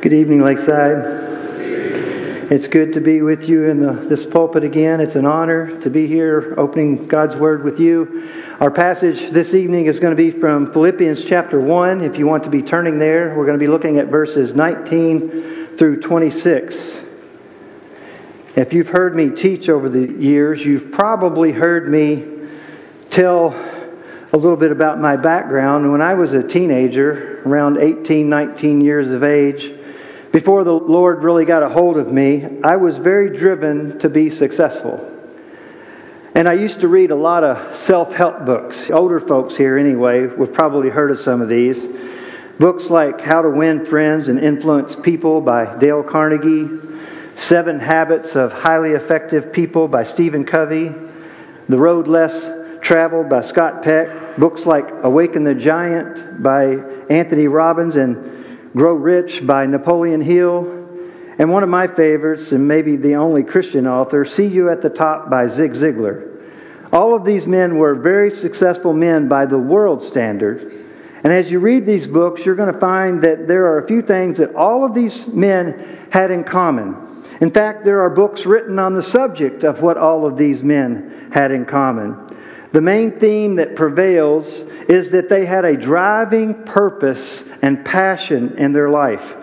Good evening, Lakeside. It's good to be with you in this pulpit again. It's an honor to be here opening God's Word with you. Our passage this evening is going to be from Philippians chapter 1. If you want to be turning there, we're going to be looking at verses 19 through 26. If you've heard me teach over the years, you've probably heard me tell a little bit about my background. When I was a teenager, around 18, 19 years of age, before the Lord really got a hold of me, I was very driven to be successful. And I used to read a lot of self-help books. Older folks here anyway have probably heard of some of these. Books like How to Win Friends and Influence People by Dale Carnegie, 7 Habits of Highly Effective People by Stephen Covey, The Road Less Traveled by Scott Peck, books like Awaken the Giant by Anthony Robbins and Grow Rich by Napoleon Hill, and one of my favorites, and maybe the only Christian author, See You at the Top by Zig Ziglar. All of these men were very successful men by the world standard, and as you read these books, you're going to find that there are a few things that all of these men had in common. In fact, there are books written on the subject of what all of these men had in common. The main theme that prevails is that they had a driving purpose and passion in their life.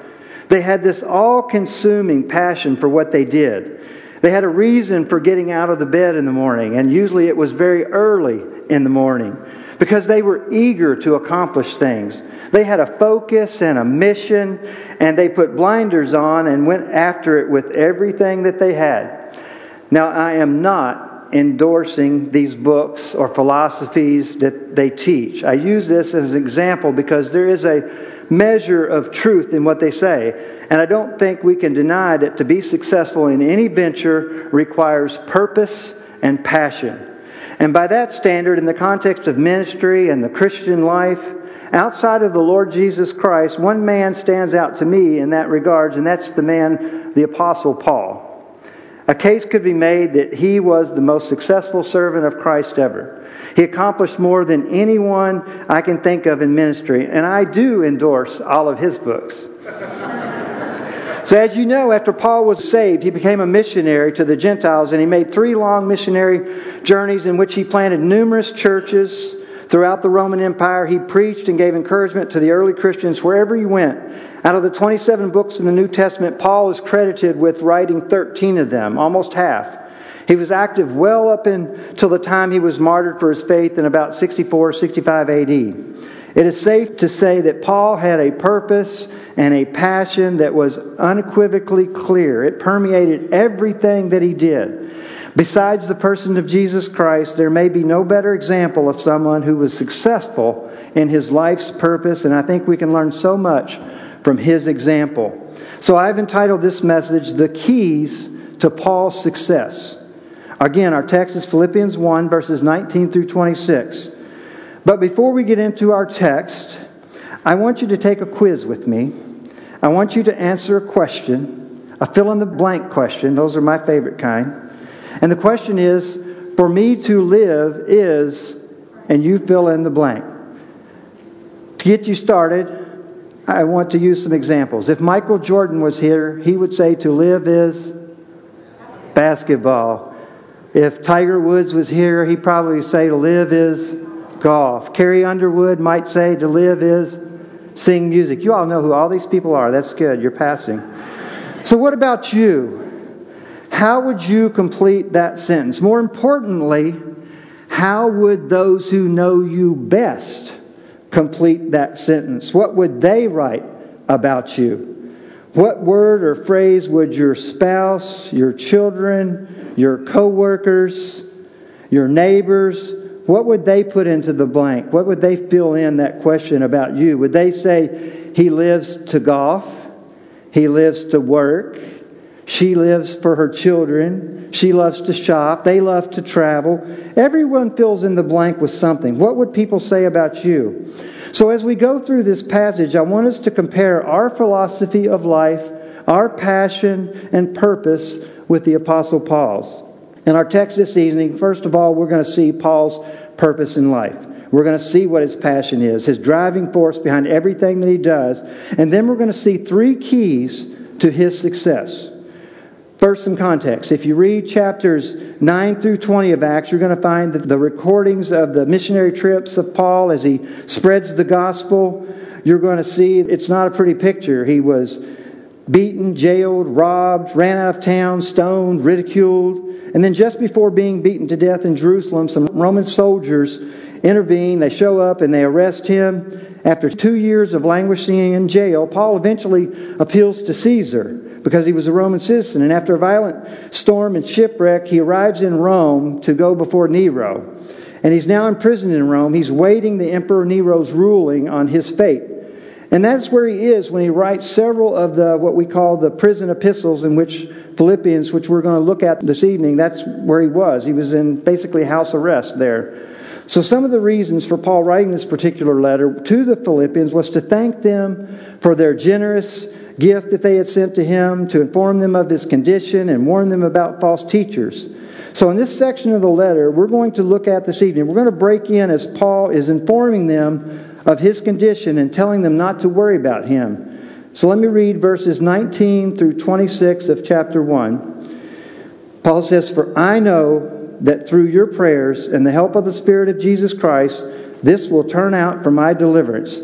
They had this all-consuming passion for what they did. They had a reason for getting out of the bed in the morning, and usually it was very early in the morning, because they were eager to accomplish things. They had a focus and a mission, and they put blinders on and went after it with everything that they had. Now, I am not endorsing these books or philosophies that they teach. I use this as an example because there is a measure of truth in what they say. And I don't think we can deny that to be successful in any venture requires purpose and passion. And by that standard, in the context of ministry and the Christian life, outside of the Lord Jesus Christ, one man stands out to me in that regard, and that's the man, the Apostle Paul. A case could be made that he was the most successful servant of Christ ever. He accomplished more than anyone I can think of in ministry, and I do endorse all of his books. So as you know, after Paul was saved, he became a missionary to the Gentiles, and he made 3 long missionary journeys in which he planted numerous churches throughout the Roman Empire. He preached and gave encouragement to the early Christians wherever he went. Out of the 27 books in the New Testament, Paul is credited with writing 13 of them, almost half. He was active well up until the time he was martyred for his faith in about 64 or 65 AD. It is safe to say that Paul had a purpose and a passion that was unequivocally clear. It permeated everything that he did. Besides the person of Jesus Christ, there may be no better example of someone who was successful in his life's purpose, and I think we can learn so much from his example. So I've entitled this message, The Keys to Paul's Success. Again, our text is Philippians 1, verses 19 through 26. But before we get into our text, I want you to take a quiz with me. I want you to answer a question, a fill-in-the-blank question. Those are my favorite kind. And the question is, for me to live is, and you fill in the blank. To get you started, I want to use some examples. If Michael Jordan was here, he would say to live is basketball. If Tiger Woods was here, he'd probably say to live is golf. Carrie Underwood might say to live is sing music. You all know who all these people are. That's good. You're passing. So what about you? How would you complete that sentence? More importantly, how would those who know you best complete that sentence? What would they write about you? What word or phrase would your spouse, your children, your coworkers, your neighbors, what would they put into the blank? What would they fill in that question about you? Would they say, he lives to golf, he lives to work, she lives for her children. She loves to shop. They love to travel. Everyone fills in the blank with something. What would people say about you? So as we go through this passage, I want us to compare our philosophy of life, our passion and purpose with the Apostle Paul's. In our text this evening, first of all, we're going to see Paul's purpose in life. We're going to see what his passion is, his driving force behind everything that he does. And then we're going to see three keys to his success. First, some context. If you read chapters 9 through 20 of Acts, you're going to find that the recordings of the missionary trips of Paul as he spreads the gospel, you're going to see it's not a pretty picture. He was beaten, jailed, robbed, ran out of town, stoned, ridiculed. And then just before being beaten to death in Jerusalem, some Roman soldiers intervene. They show up and they arrest him. After 2 years of languishing in jail, Paul eventually appeals to Caesar, because he was a Roman citizen. And after a violent storm and shipwreck, he arrives in Rome to go before Nero. And he's now imprisoned in Rome. He's waiting the Emperor Nero's ruling on his fate. And that's where he is when he writes several of the what we call the prison epistles, in which Philippians, which we're going to look at this evening, that's where he was. He was in basically house arrest there. So some of the reasons for Paul writing this particular letter to the Philippians was to thank them for their generous gift that they had sent to him, to inform them of his condition and warn them about false teachers. So in this section of the letter we're going to look at this evening, we're going to break in as Paul is informing them of his condition and telling them not to worry about him. So let me read verses 19 through 26 of chapter 1. Paul says, "For I know that through your prayers and the help of the Spirit of Jesus Christ, this will turn out for my deliverance,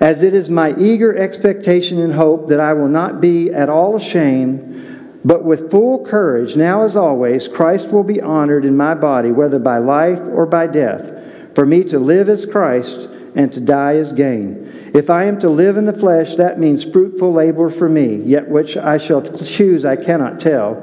as it is my eager expectation and hope that I will not be at all ashamed, but with full courage, now as always, Christ will be honored in my body, whether by life or by death. For me to live is Christ, and to die is gain. If I am to live in the flesh, that means fruitful labor for me, yet which I shall choose I cannot tell.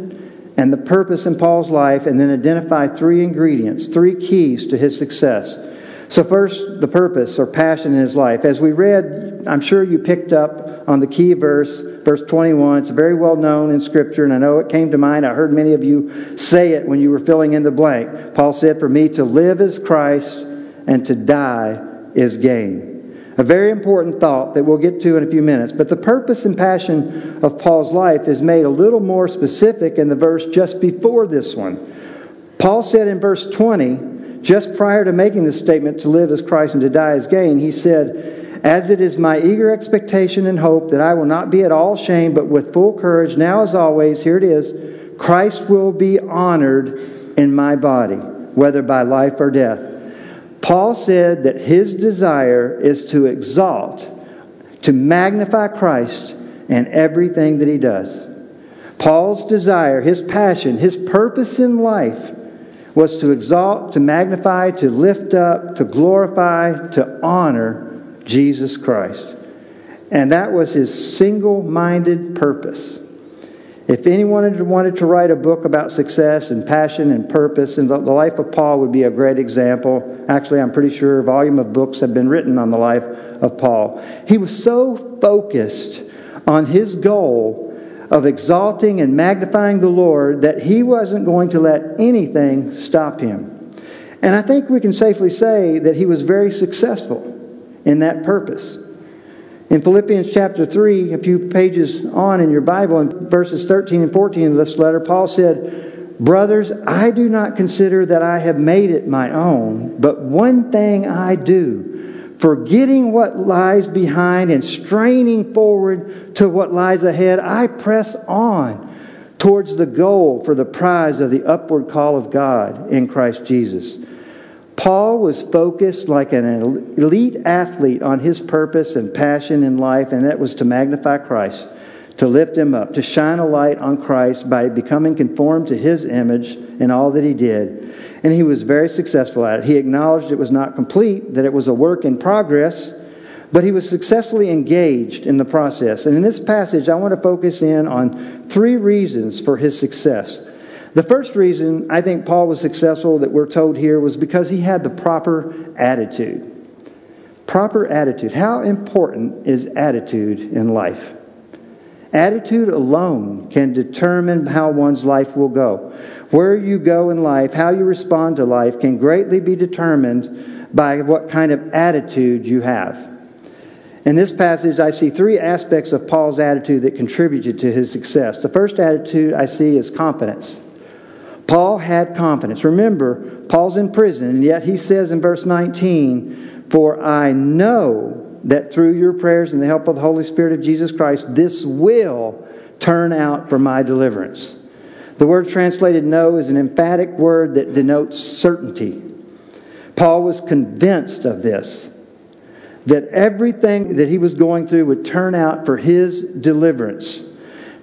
and the purpose in Paul's life and then identify three ingredients, three keys to his success. So first, the purpose or passion in his life. As we read, I'm sure you picked up on the key verse, verse 21. It's very well known in Scripture, and I know it came to mind. I heard many of you say it when you were filling in the blank. Paul said, "For me to live is Christ, and to die is gain." A very important thought that we'll get to in a few minutes. But the purpose and passion of Paul's life is made a little more specific in the verse just before this one. Paul said in verse 20, just prior to making this statement, to live as Christ and to die as gain, he said, "As it is my eager expectation and hope that I will not be at all ashamed, but with full courage, now as always," here it is, "Christ will be honored in my body, whether by life or death." Paul said that his desire is to exalt, to magnify Christ in everything that he does. Paul's desire, his passion, his purpose in life was to exalt, to magnify, to lift up, to glorify, to honor Jesus Christ. And that was his single-minded purpose. If anyone wanted to write a book about success and passion and purpose, and the life of Paul would be a great example. Actually, I'm pretty sure a volume of books have been written on the life of Paul. He was so focused on his goal of exalting and magnifying the Lord that he wasn't going to let anything stop him. And I think we can safely say that he was very successful in that purpose. In Philippians chapter 3, a few pages on in your Bible, in verses 13 and 14 of this letter, Paul said, "Brothers, I do not consider that I have made it my own, but one thing I do, forgetting what lies behind and straining forward to what lies ahead, I press on towards the goal for the prize of the upward call of God in Christ Jesus." Paul was focused like an elite athlete on his purpose and passion in life, and that was to magnify Christ, to lift him up, to shine a light on Christ by becoming conformed to his image in all that he did. And he was very successful at it. He acknowledged it was not complete, that it was a work in progress, but he was successfully engaged in the process. And in this passage, I want to focus in on three reasons for his success. The first reason I think Paul was successful that we're told here was because he had the proper attitude. Proper attitude. How important is attitude in life? Attitude alone can determine how one's life will go. Where you go in life, how you respond to life can greatly be determined by what kind of attitude you have. In this passage, I see three aspects of Paul's attitude that contributed to his success. The first attitude I see is confidence. Paul had confidence. Remember, Paul's in prison, and yet he says in verse 19, "For I know that through your prayers and the help of the Holy Spirit of Jesus Christ, this will turn out for my deliverance." The word translated "know" is an emphatic word that denotes certainty. Paul was convinced of this, that everything that he was going through would turn out for his deliverance.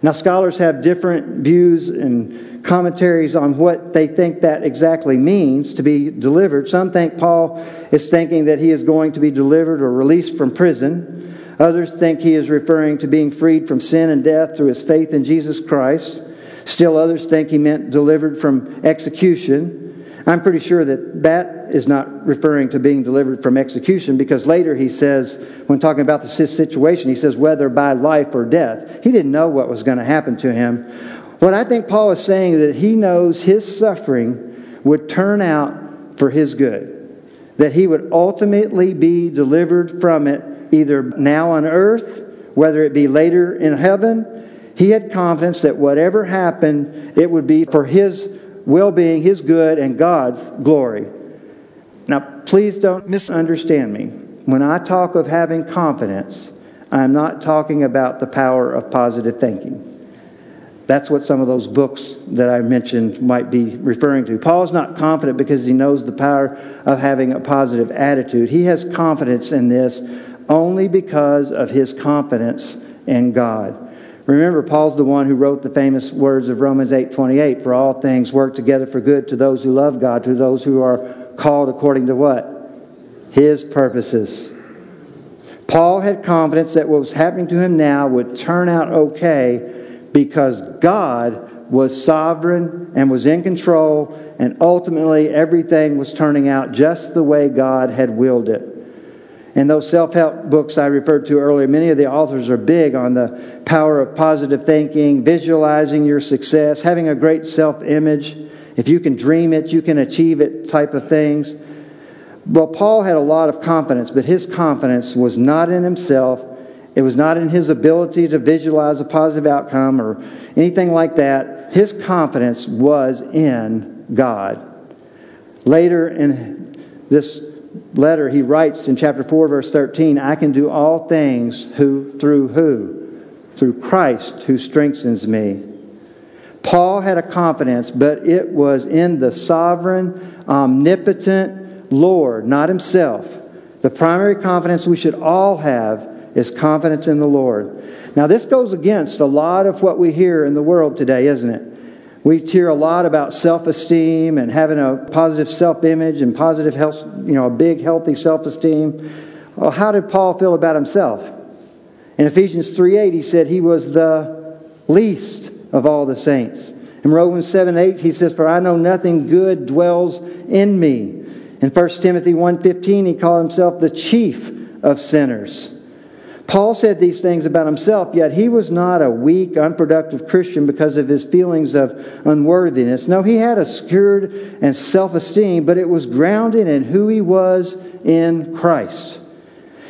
Now, scholars have different views and commentaries on what they think that exactly means, to be delivered. Some think Paul is thinking that he is going to be delivered or released from prison. Others think he is referring to being freed from sin and death through his faith in Jesus Christ. Still others think he meant delivered from execution. I'm pretty sure that is not referring to being delivered from execution, because later he says, when talking about the situation, he says, whether by life or death. He didn't know what was going to happen to him. What I think Paul is saying is that he knows his suffering would turn out for his good, that he would ultimately be delivered from it, either now on earth, whether it be later in heaven. He had confidence that whatever happened, it would be for his well-being, his good, and God's glory. Now, please don't misunderstand me. When I talk of having confidence, I'm not talking about the power of positive thinking. That's what some of those books that I mentioned might be referring to. Paul's not confident because he knows the power of having a positive attitude. He has confidence in this only because of his confidence in God. Remember, Paul's the one who wrote the famous words of Romans 8:28, "For all things work together for good to those who love God, to those who are called according to" what? His purposes. Paul had confidence that what was happening to him now would turn out okay because God was sovereign and was in control, and ultimately everything was turning out just the way God had willed it. In those self-help books I referred to earlier, many of the authors are big on the power of positive thinking, visualizing your success, having a great self-image. If you can dream it, you can achieve it type of things. Well, Paul had a lot of confidence, but his confidence was not in himself. It was not in his ability to visualize a positive outcome or anything like that. His confidence was in God. Later in this letter, he writes in chapter 4, verse 13, "I can do all things through Christ who strengthens me." Paul had a confidence, but it was in the sovereign, omnipotent Lord, not himself. The primary confidence we should all have is confidence in the Lord. Now, this goes against a lot of what we hear in the world today, isn't it? We hear a lot about self-esteem and having a positive self-image and positive health, a big, healthy self-esteem. Well, how did Paul feel about himself? In Ephesians 3:8, he said he was the least of all the saints. In Romans 7:8, he says, "For I know nothing good dwells in me." In 1 Timothy 1:15, he called himself the chief of sinners. Paul said these things about himself, yet he was not a weak, unproductive Christian because of his feelings of unworthiness. No, he had a secured and self-esteem, but it was grounded in who he was in Christ.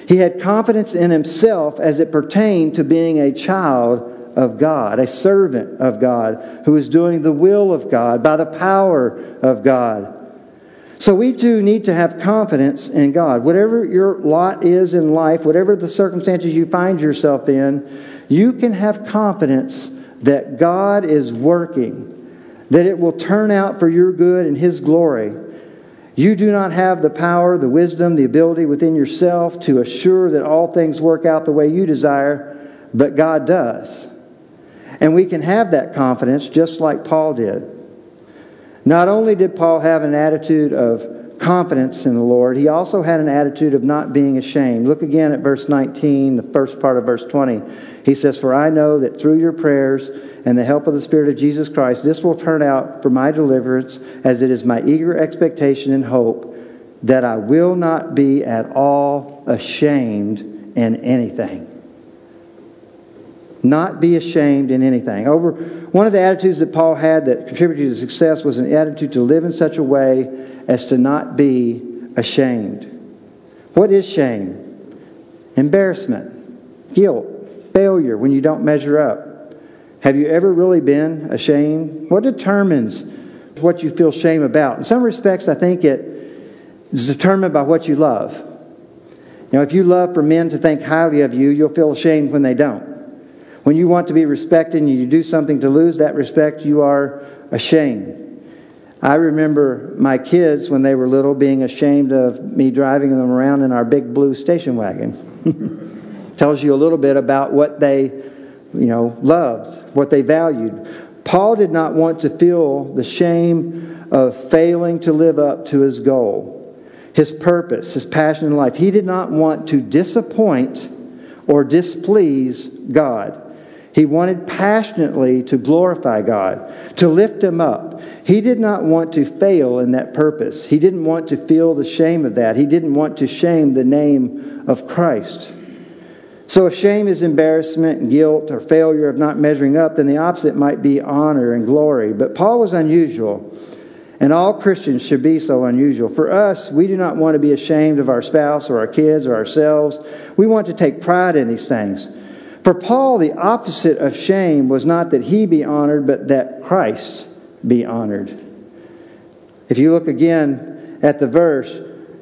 He had confidence in himself as it pertained to being a child of God, a servant of God, who is doing the will of God by the power of God. So we too need to have confidence in God. Whatever your lot is in life, whatever the circumstances you find yourself in, you can have confidence that God is working, that it will turn out for your good and His glory. You do not have the power, the wisdom, the ability within yourself to assure that all things work out the way you desire, but God does. And we can have that confidence just like Paul did. Not only did Paul have an attitude of confidence in the Lord, he also had an attitude of not being ashamed. Look again at verse 19, the first part of verse 20. He says, "For I know that through your prayers and the help of the Spirit of Jesus Christ, this will turn out for my deliverance, as it is my eager expectation and hope that I will not be at all ashamed in anything. Not be ashamed in anything. Over one of the attitudes that Paul had that contributed to success was an attitude to live in such a way as to not be ashamed. What is shame? Embarrassment, guilt, failure when you don't measure up. Have you ever really been ashamed? What determines what you feel shame about? In some respects, I think it is determined by what you love. You know, if you love for men to think highly of you, you'll feel ashamed when they don't. When you want to be respected and you do something to lose that respect, you are ashamed. I remember my kids, when they were little, being ashamed of me driving them around in our big blue station wagon. Tells you a little bit about what they, loved, what they valued. Paul did not want to feel the shame of failing to live up to his goal, his purpose, his passion in life. He did not want to disappoint or displease God. He wanted passionately to glorify God, to lift Him up. He did not want to fail in that purpose. He didn't want to feel the shame of that. He didn't want to shame the name of Christ. So if shame is embarrassment, guilt, or failure of not measuring up, then the opposite might be honor and glory. But Paul was unusual, and all Christians should be so unusual. For us, we do not want to be ashamed of our spouse or our kids or ourselves. We want to take pride in these things. For Paul, the opposite of shame was not that he be honored, but that Christ be honored. If you look again at the verse,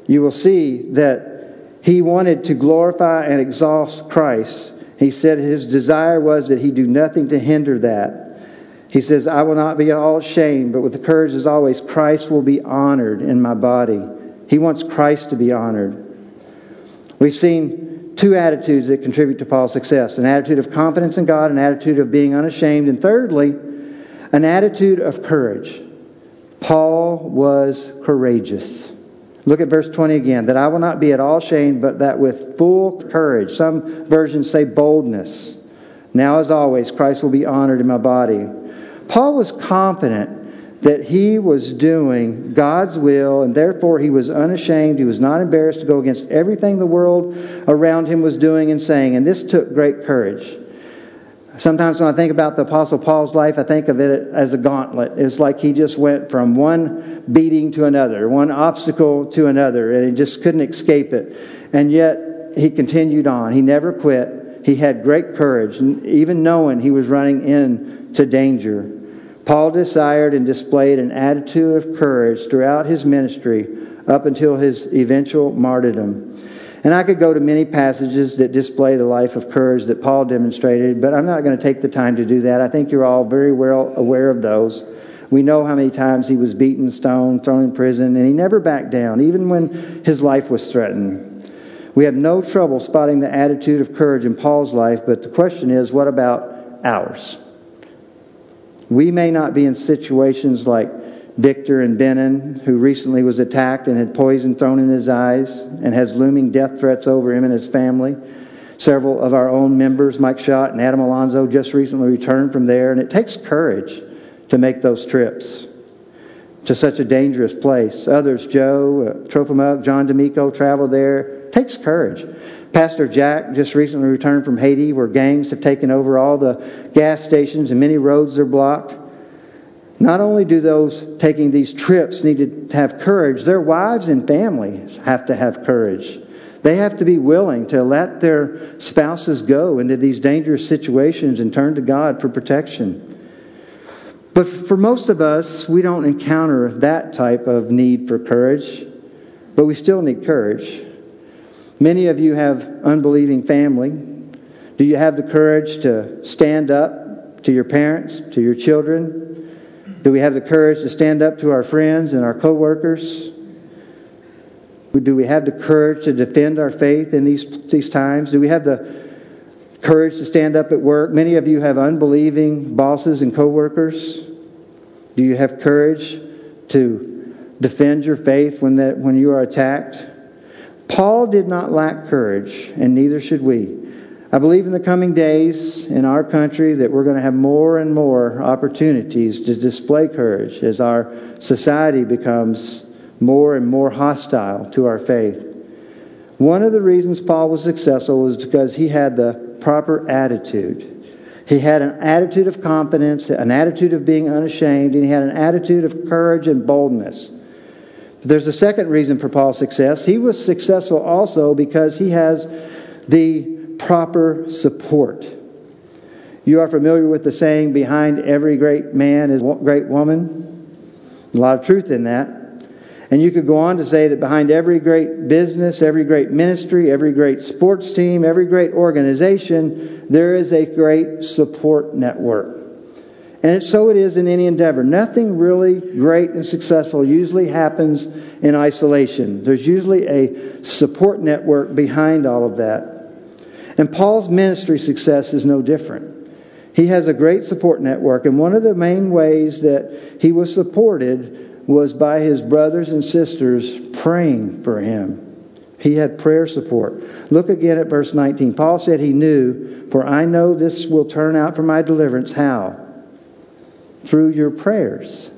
you will see that he wanted to glorify and exalt Christ. He said his desire was that he do nothing to hinder that. He says, I will not be at all ashamed, but with the courage as always, Christ will be honored in my body. He wants Christ to be honored. We've seen two attitudes that contribute to Paul's success. An attitude of confidence in God, an attitude of being unashamed, and thirdly, an attitude of courage. Paul was courageous. Look at verse 20 again. That I will not be at all ashamed, but that with full courage. Some versions say boldness. Now as always, Christ will be honored in my body. Paul was confident that he was doing God's will, and therefore he was unashamed. He was not embarrassed to go against everything the world around him was doing and saying. And this took great courage. Sometimes when I think about the Apostle Paul's life, I think of it as a gauntlet. It's like he just went from one beating to another, one obstacle to another, and he just couldn't escape it. And yet he continued on. He never quit. He had great courage, even knowing he was running into danger. Paul desired and displayed an attitude of courage throughout his ministry up until his eventual martyrdom. And I could go to many passages that display the life of courage that Paul demonstrated, but I'm not going to take the time to do that. I think you're all very well aware of those. We know how many times he was beaten, stoned, thrown in prison, and he never backed down, even when his life was threatened. We have no trouble spotting the attitude of courage in Paul's life, but the question is, what about ours? We may not be in situations like Victor and Benin, who recently was attacked and had poison thrown in his eyes and has looming death threats over him and his family. Several of our own members, Mike Schott and Adam Alonso, just recently returned from there, and it takes courage to make those trips to such a dangerous place. Others, Joe, Trofimuk, John D'Amico, traveled there. It takes courage. Pastor Jack just recently returned from Haiti, where gangs have taken over all the gas stations and many roads are blocked. Not only do those taking these trips need to have courage, their wives and families have to have courage. They have to be willing to let their spouses go into these dangerous situations and turn to God for protection. But for most of us, we don't encounter that type of need for courage, but we still need courage. Many of you have unbelieving family. Do you have the courage to stand up to your parents, to your children? Do we have the courage to stand up to our friends and our coworkers? Do we have the courage to defend our faith in these times? Do we have the courage to stand up at work? Many of you have unbelieving bosses and coworkers. Do you have courage to defend your faith when you are attacked? Paul did not lack courage, and neither should we. I believe in the coming days in our country that we're going to have more and more opportunities to display courage as our society becomes more and more hostile to our faith. One of the reasons Paul was successful was because he had the proper attitude. He had an attitude of confidence, an attitude of being unashamed, and he had an attitude of courage and boldness. But there's a second reason for Paul's success. He was successful also because he has the proper support. You are familiar with the saying, behind every great man is a great woman. A lot of truth in that. And you could go on to say that behind every great business, every great ministry, every great sports team, every great organization, there is a great support network. And so it is in any endeavor. Nothing really great and successful usually happens in isolation. There's usually a support network behind all of that. And Paul's ministry success is no different. He has a great support network. And one of the main ways that he was supported was by his brothers and sisters praying for him. He had prayer support. Look again at verse 19. Paul said he knew, for I know this will turn out for my deliverance. How? Through your prayers.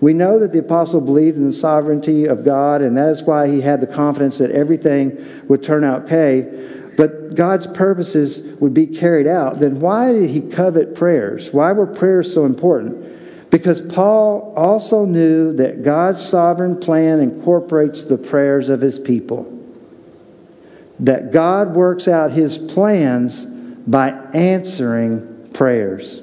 We know that the apostle believed in the sovereignty of God, and that is why he had the confidence that everything would turn out okay. But God's purposes would be carried out. Then why did he covet prayers? Why were prayers so important? Because Paul also knew that God's sovereign plan incorporates the prayers of his people. That God works out his plans by answering prayers.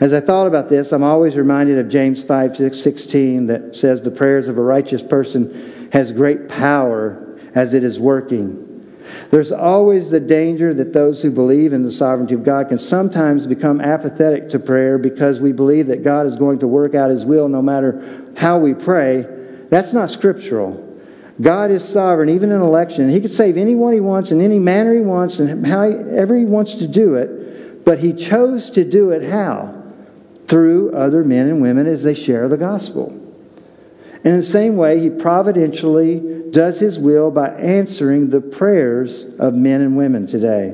As I thought about this, I'm always reminded of James 5:16 that says the prayers of a righteous person has great power as it is working. There's always the danger that those who believe in the sovereignty of God can sometimes become apathetic to prayer because we believe that God is going to work out His will no matter how we pray. That's not scriptural. God is sovereign, even in election. He can save anyone He wants in any manner He wants and however He wants to do it. But He chose to do it how? Through other men and women as they share the gospel. In the same way, He providentially does His will by answering the prayers of men and women today.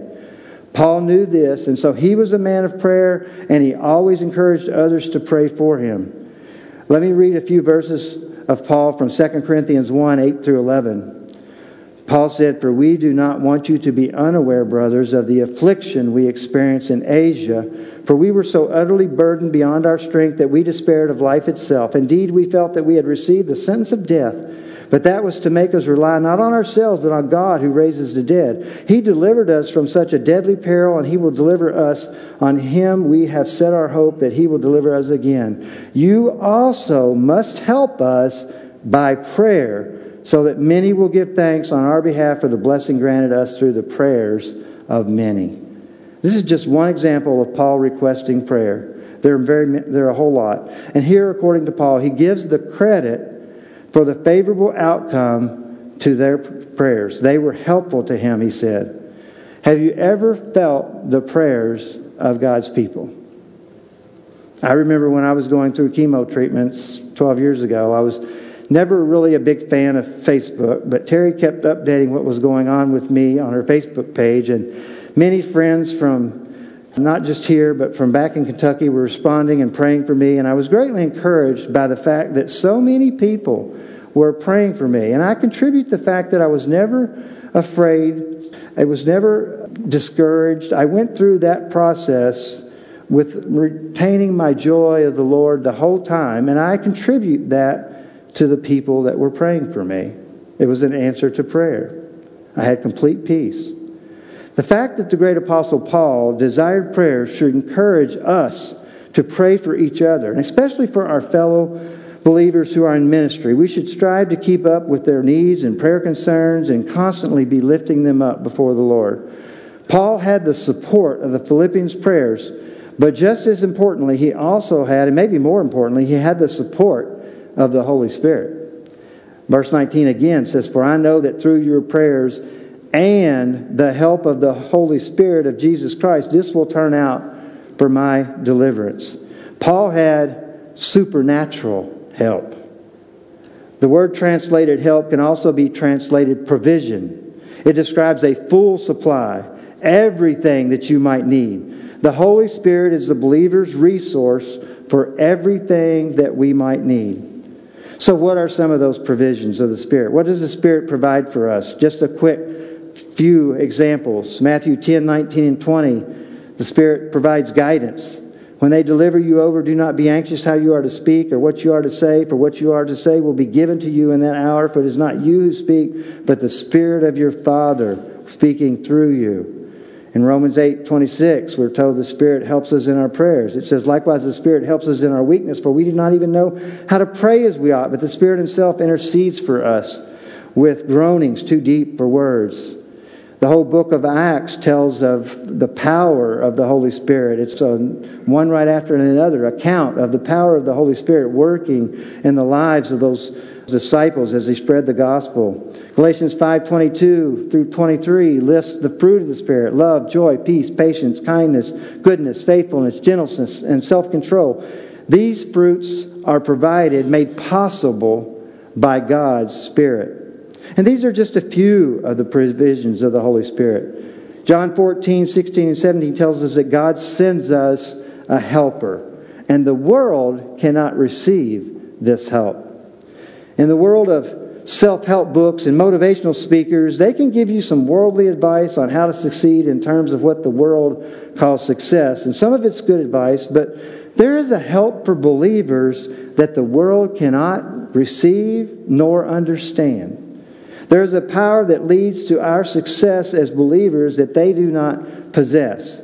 Paul knew this, and so he was a man of prayer, and he always encouraged others to pray for him. Let me read a few verses of Paul from 2 Corinthians 1:8-11. Paul said, "For we do not want you to be unaware, brothers, of the affliction we experienced in Asia. For we were so utterly burdened beyond our strength that we despaired of life itself. Indeed, we felt that we had received the sentence of death. But that was to make us rely not on ourselves, but on God who raises the dead. He delivered us from such a deadly peril, and He will deliver us. On Him we have set our hope that He will deliver us again. You also must help us by prayer, so that many will give thanks on our behalf for the blessing granted us through the prayers of many." This is just one example of Paul requesting prayer. There are a whole lot. And here, according to Paul, he gives the credit for the favorable outcome to their prayers. They were helpful to him, he said. Have you ever felt the prayers of God's people? I remember when I was going through chemo treatments 12 years ago, I was never really a big fan of Facebook, but Terry kept updating what was going on with me on her Facebook page, and many friends from not just here, but from back in Kentucky were responding and praying for me, and I was greatly encouraged by the fact that so many people were praying for me. And I contribute the fact that I was never afraid, I was never discouraged. I went through that process with retaining my joy of the Lord the whole time, and I contribute that to the people that were praying for me. It was an answer to prayer. I had complete peace. The fact that the great apostle Paul desired prayer should encourage us to pray for each other, and especially for our fellow believers who are in ministry. We should strive to keep up with their needs and prayer concerns and constantly be lifting them up before the Lord. Paul had the support of the Philippians' prayers, but just as importantly, he also had, and maybe more importantly, he had the support of the Holy Spirit. Verse 19 again says, "For I know that through your prayers and the help of the Holy Spirit of Jesus Christ, this will turn out for my deliverance." Paul had supernatural help. The word translated help can also be translated provision. It describes a full supply, everything that you might need. The Holy Spirit is the believer's resource for everything that we might need. So what are some of those provisions of the Spirit? What does the Spirit provide for us? Just a quick few examples. Matthew 10, 19, and 20. The Spirit provides guidance. When they deliver you over, do not be anxious how you are to speak or what you are to say, for what you are to say will be given to you in that hour, for it is not you who speak, but the Spirit of your Father speaking through you. In Romans 8:26, we're told the Spirit helps us in our prayers. It says, likewise, the Spirit helps us in our weakness, for we do not even know how to pray as we ought, but the Spirit Himself intercedes for us with groanings too deep for words. The whole book of Acts tells of the power of the Holy Spirit. It's one right after another account of the power of the Holy Spirit working in the lives of those disciples as they spread the gospel. Galatians 5:22 through 23 lists the fruit of the Spirit: love, joy, peace, patience, kindness, goodness, faithfulness, gentleness, and self-control. These fruits are provided, made possible by God's Spirit. And these are just a few of the provisions of the Holy Spirit. John 14:16 and 17 tells us that God sends us a helper, and the world cannot receive this help. In the world of self-help books and motivational speakers, they can give you some worldly advice on how to succeed in terms of what the world calls success. And some of it's good advice, but there is a help for believers that the world cannot receive nor understand. There is a power that leads to our success as believers that they do not possess.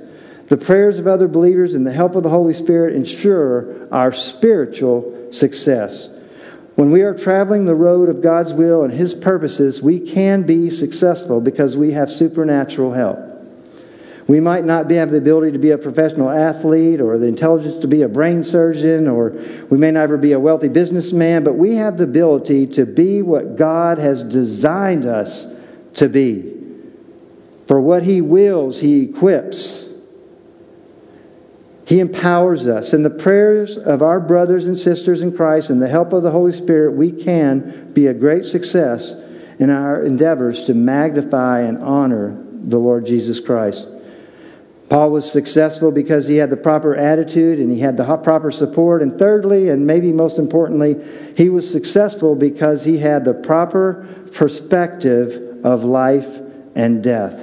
The prayers of other believers and the help of the Holy Spirit ensure our spiritual success. When we are traveling the road of God's will and His purposes, we can be successful because we have supernatural help. We might not have the ability to be a professional athlete or the intelligence to be a brain surgeon, or we may never be a wealthy businessman, but we have the ability to be what God has designed us to be. For what He wills, He equips. He empowers us. In the prayers of our brothers and sisters in Christ and the help of the Holy Spirit, we can be a great success in our endeavors to magnify and honor the Lord Jesus Christ. Paul was successful because he had the proper attitude and he had the proper support. And thirdly, and maybe most importantly, he was successful because he had the proper perspective of life and death.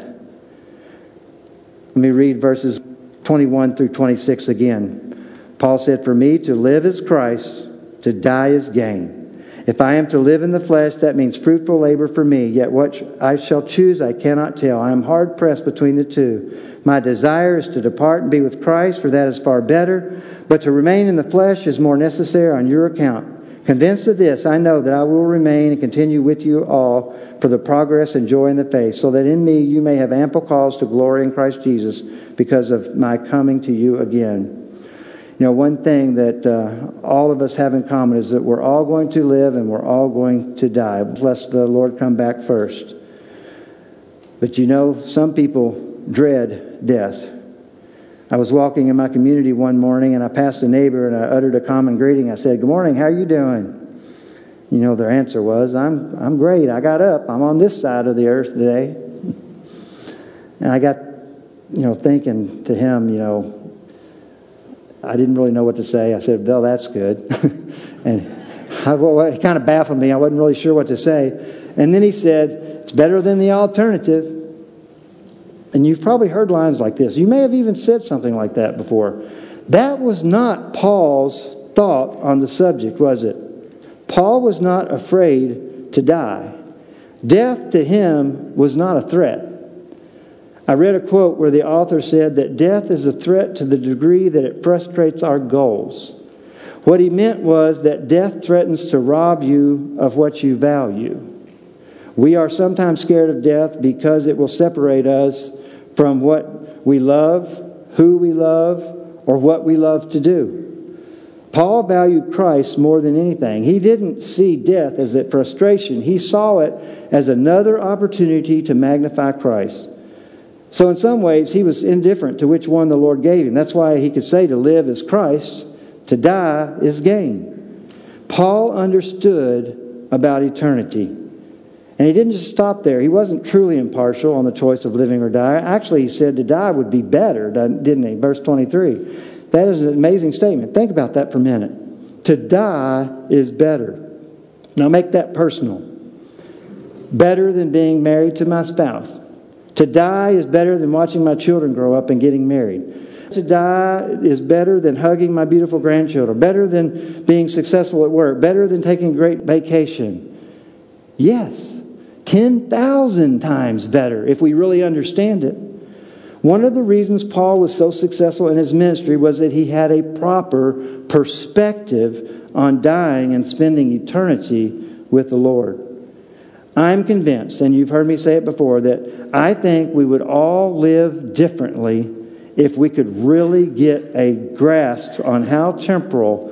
Let me read verses 21 through 26 again. Paul said, "For me to live is Christ, to die is gain. If I am to live in the flesh, that means fruitful labor for me. Yet what I shall choose, I cannot tell. I am hard pressed between the two. My desire is to depart and be with Christ, for that is far better. But to remain in the flesh is more necessary on your account. Convinced of this, I know that I will remain and continue with you all for the progress and joy in the faith, so that in me you may have ample cause to glory in Christ Jesus because of my coming to you again." You know, one thing that all of us have in common is that we're all going to live and we're all going to die, unless the Lord come back first. But you know, some people dread death. I was walking in my community one morning and I passed a neighbor and I uttered a common greeting. I said, "Good morning, how are you doing?" You know, their answer was, I'm great. I got up. I'm on this side of the earth today." And I got, thinking to him, I didn't really know what to say. I said, "Well, that's good." It kind of baffled me. I wasn't really sure what to say. And then he said, "It's better than the alternative." And you've probably heard lines like this. You may have even said something like that before. That was not Paul's thought on the subject, was it? Paul was not afraid to die. Death to him was not a threat. I read a quote where the author said that death is a threat to the degree that it frustrates our goals. What he meant was that death threatens to rob you of what you value. We are sometimes scared of death because it will separate us from what we love, who we love, or what we love to do. Paul valued Christ more than anything. He didn't see death as a frustration. He saw it as another opportunity to magnify Christ. So in some ways, he was indifferent to which one the Lord gave him. That's why he could say to live is Christ, to die is gain. Paul understood about eternity. And he didn't just stop there. He wasn't truly impartial on the choice of living or die. Actually, he said to die would be better, didn't he? Verse 23. That is an amazing statement. Think about that for a minute. To die is better. Now make that personal. Better than being married to my spouse. To die is better than watching my children grow up and getting married. To die is better than hugging my beautiful grandchildren. Better than being successful at work. Better than taking a great vacation. Yes, 10,000 times better if we really understand it. One of the reasons Paul was so successful in his ministry was that he had a proper perspective on dying and spending eternity with the Lord. I'm convinced, and you've heard me say it before, that I think we would all live differently if we could really get a grasp on how temporal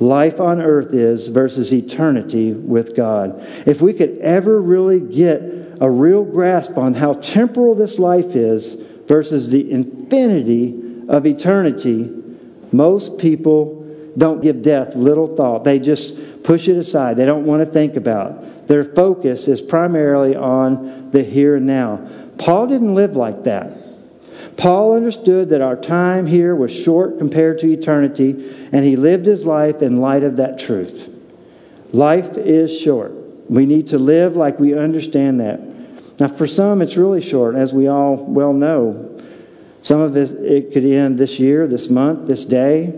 life on earth is versus eternity with God. If we could ever really get a real grasp on how temporal this life is versus the infinity of eternity, most people don't give death little thought. They just push it aside. They don't want to think about it. Their focus is primarily on the here and now. Paul didn't live like that. Paul understood that our time here was short compared to eternity, and he lived his life in light of that truth. Life is short. We need to live like we understand that. Now, for some, it's really short, as we all well know. Some of this, it could end this year, this month, this day.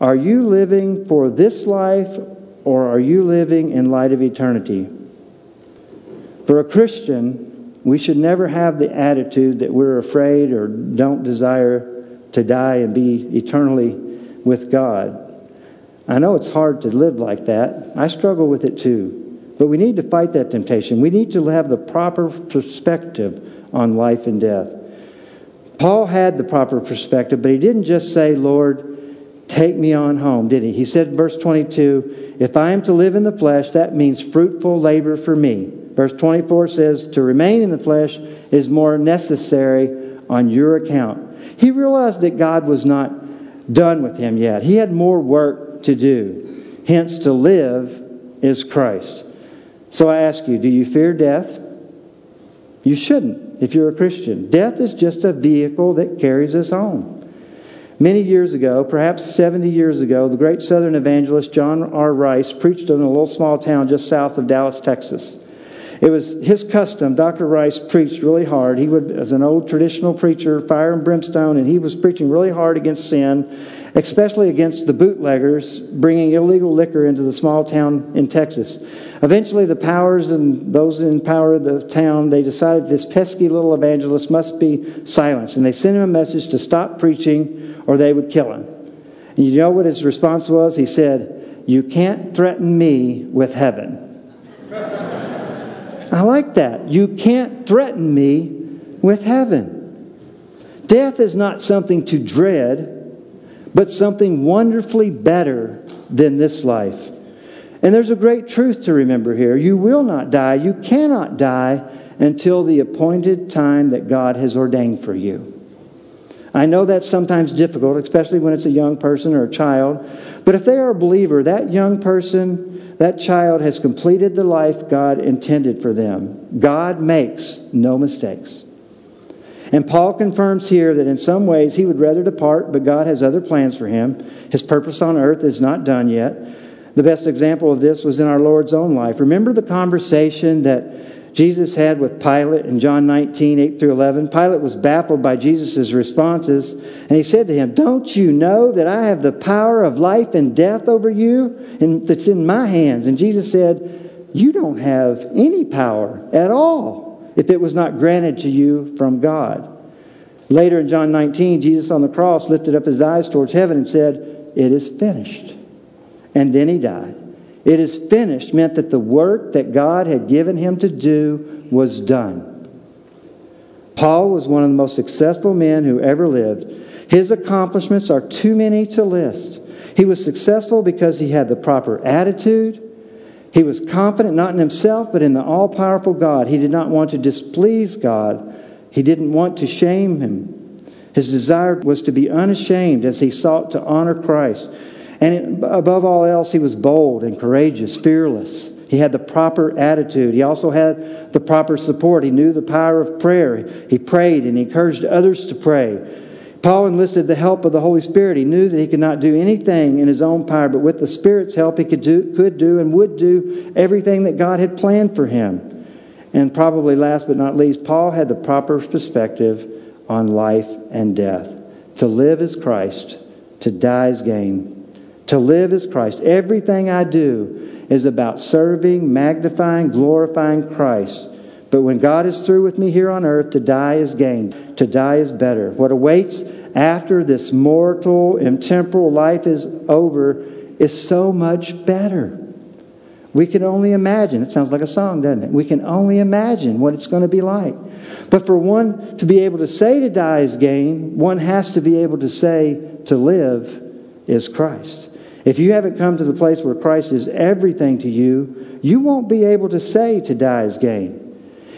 Are you living for this life, or are you living in light of eternity? For a Christian, we should never have the attitude that we're afraid or don't desire to die and be eternally with God. I know it's hard to live like that. I struggle with it too. But we need to fight that temptation. We need to have the proper perspective on life and death. Paul had the proper perspective, but he didn't just say, Lord, take me on home, did he? He said in verse 22, if I am to live in the flesh, that means fruitful labor for me. Verse 24 says, to remain in the flesh is more necessary on your account. He realized that God was not done with him yet. He had more work to do. Hence, to live is Christ. So I ask you, do you fear death? You shouldn't if you're a Christian. Death is just a vehicle that carries us home. Many years ago, perhaps 70 years ago, the great Southern evangelist John R. Rice preached in a little small town just south of Dallas, Texas. It was his custom. Dr. Rice preached really hard. He would, as an old traditional preacher, fire and brimstone, and he was preaching really hard against sin, especially against the bootleggers bringing illegal liquor into the small town in Texas. Eventually, the powers and those in power of the town, they decided this pesky little evangelist must be silenced, and they sent him a message to stop preaching or they would kill him. And you know what his response was? He said, "You can't threaten me with heaven." I like that. You can't threaten me with heaven. Death is not something to dread, but something wonderfully better than this life. And there's a great truth to remember here. You will not die. You cannot die until the appointed time that God has ordained for you. I know that's sometimes difficult, especially when it's a young person or a child. But if they are a believer, that young person, that child has completed the life God intended for them. God makes no mistakes. And Paul confirms here that in some ways he would rather depart, but God has other plans for him. His purpose on earth is not done yet. The best example of this was in our Lord's own life. Remember the conversation that Jesus had with Pilate in John 19, 8 through 11? Pilate was baffled by Jesus' responses, and he said to him, "Don't you know that I have the power of life and death over you? And that's in my hands." And Jesus said, "You don't have any power at all if it was not granted to you from God." Later in John 19, Jesus on the cross lifted up his eyes towards heaven and said, "It is finished." And then he died. "It is finished" meant that the work that God had given him to do was done. Paul was one of the most successful men who ever lived. His accomplishments are too many to list. He was successful because he had the proper attitude. He was confident not in himself, but in the all-powerful God. He did not want to displease God. He didn't want to shame him. His desire was to be unashamed as he sought to honor Christ. And above all else, he was bold and courageous, fearless. He had the proper attitude. He also had the proper support. He knew the power of prayer. He prayed and encouraged others to pray. Paul enlisted the help of the Holy Spirit. He knew that he could not do anything in his own power, but with the Spirit's help he could do and would do everything that God had planned for him. And probably last but not least, Paul had the proper perspective on life and death. To live is Christ, to die is gain. To live is Christ. Everything I do is about serving, magnifying, glorifying Christ. But when God is through with me here on earth, to die is gain. To die is better. What awaits after this mortal and temporal life is over is so much better. We can only imagine. It sounds like a song, doesn't it? We can only imagine what it's going to be like. But for one to be able to say to die is gain, one has to be able to say to live is Christ. If you haven't come to the place where Christ is everything to you, you won't be able to say to die is gain.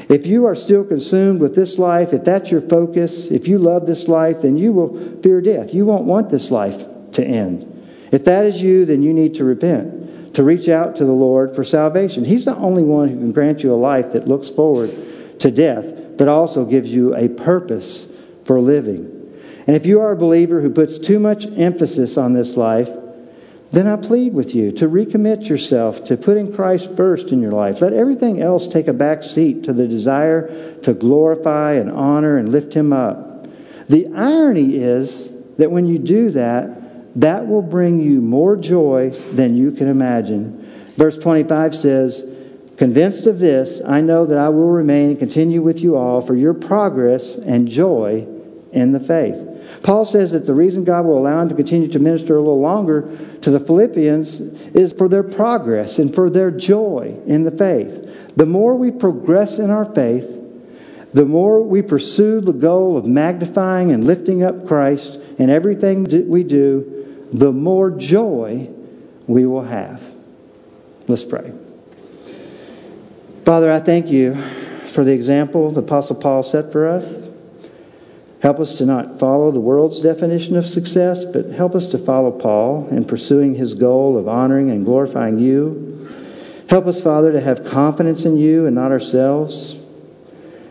If you are still consumed with this life, if that's your focus, if you love this life, then you will fear death. You won't want this life to end. If that is you, then you need to repent, to reach out to the Lord for salvation. He's the only one who can grant you a life that looks forward to death, but also gives you a purpose for living. And if you are a believer who puts too much emphasis on this life, then I plead with you to recommit yourself to putting Christ first in your life. Let everything else take a back seat to the desire to glorify and honor and lift Him up. The irony is that when you do that, that will bring you more joy than you can imagine. Verse 25 says, "Convinced of this, I know that I will remain and continue with you all for your progress and joy in the faith." Paul says that the reason God will allow him to continue to minister a little longer to the Philippians is for their progress and for their joy in the faith. The more we progress in our faith, the more we pursue the goal of magnifying and lifting up Christ in everything we do, the more joy we will have. Let's pray. Father, I thank you for the example the Apostle Paul set for us. Help us to not follow the world's definition of success, but help us to follow Paul in pursuing his goal of honoring and glorifying you. Help us, Father, to have confidence in you and not ourselves.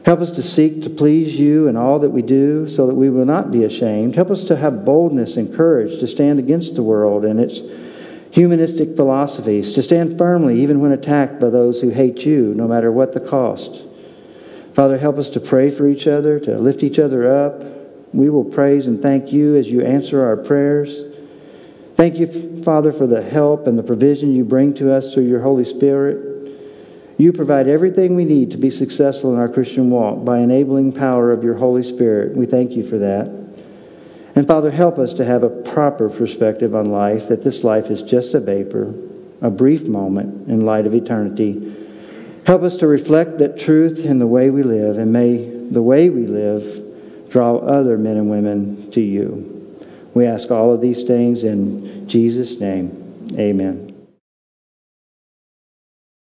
Help us to seek to please you in all that we do so that we will not be ashamed. Help us to have boldness and courage to stand against the world and its humanistic philosophies, to stand firmly even when attacked by those who hate you, no matter what the cost. Father, help us to pray for each other, to lift each other up. We will praise and thank you as you answer our prayers. Thank you, Father, for the help and the provision you bring to us through your Holy Spirit. You provide everything we need to be successful in our Christian walk by enabling power of your Holy Spirit. We thank you for that. And Father, help us to have a proper perspective on life, that this life is just a vapor, a brief moment in light of eternity. Help us to reflect that truth in the way we live, and may the way we live draw other men and women to you. We ask all of these things in Jesus' name. Amen.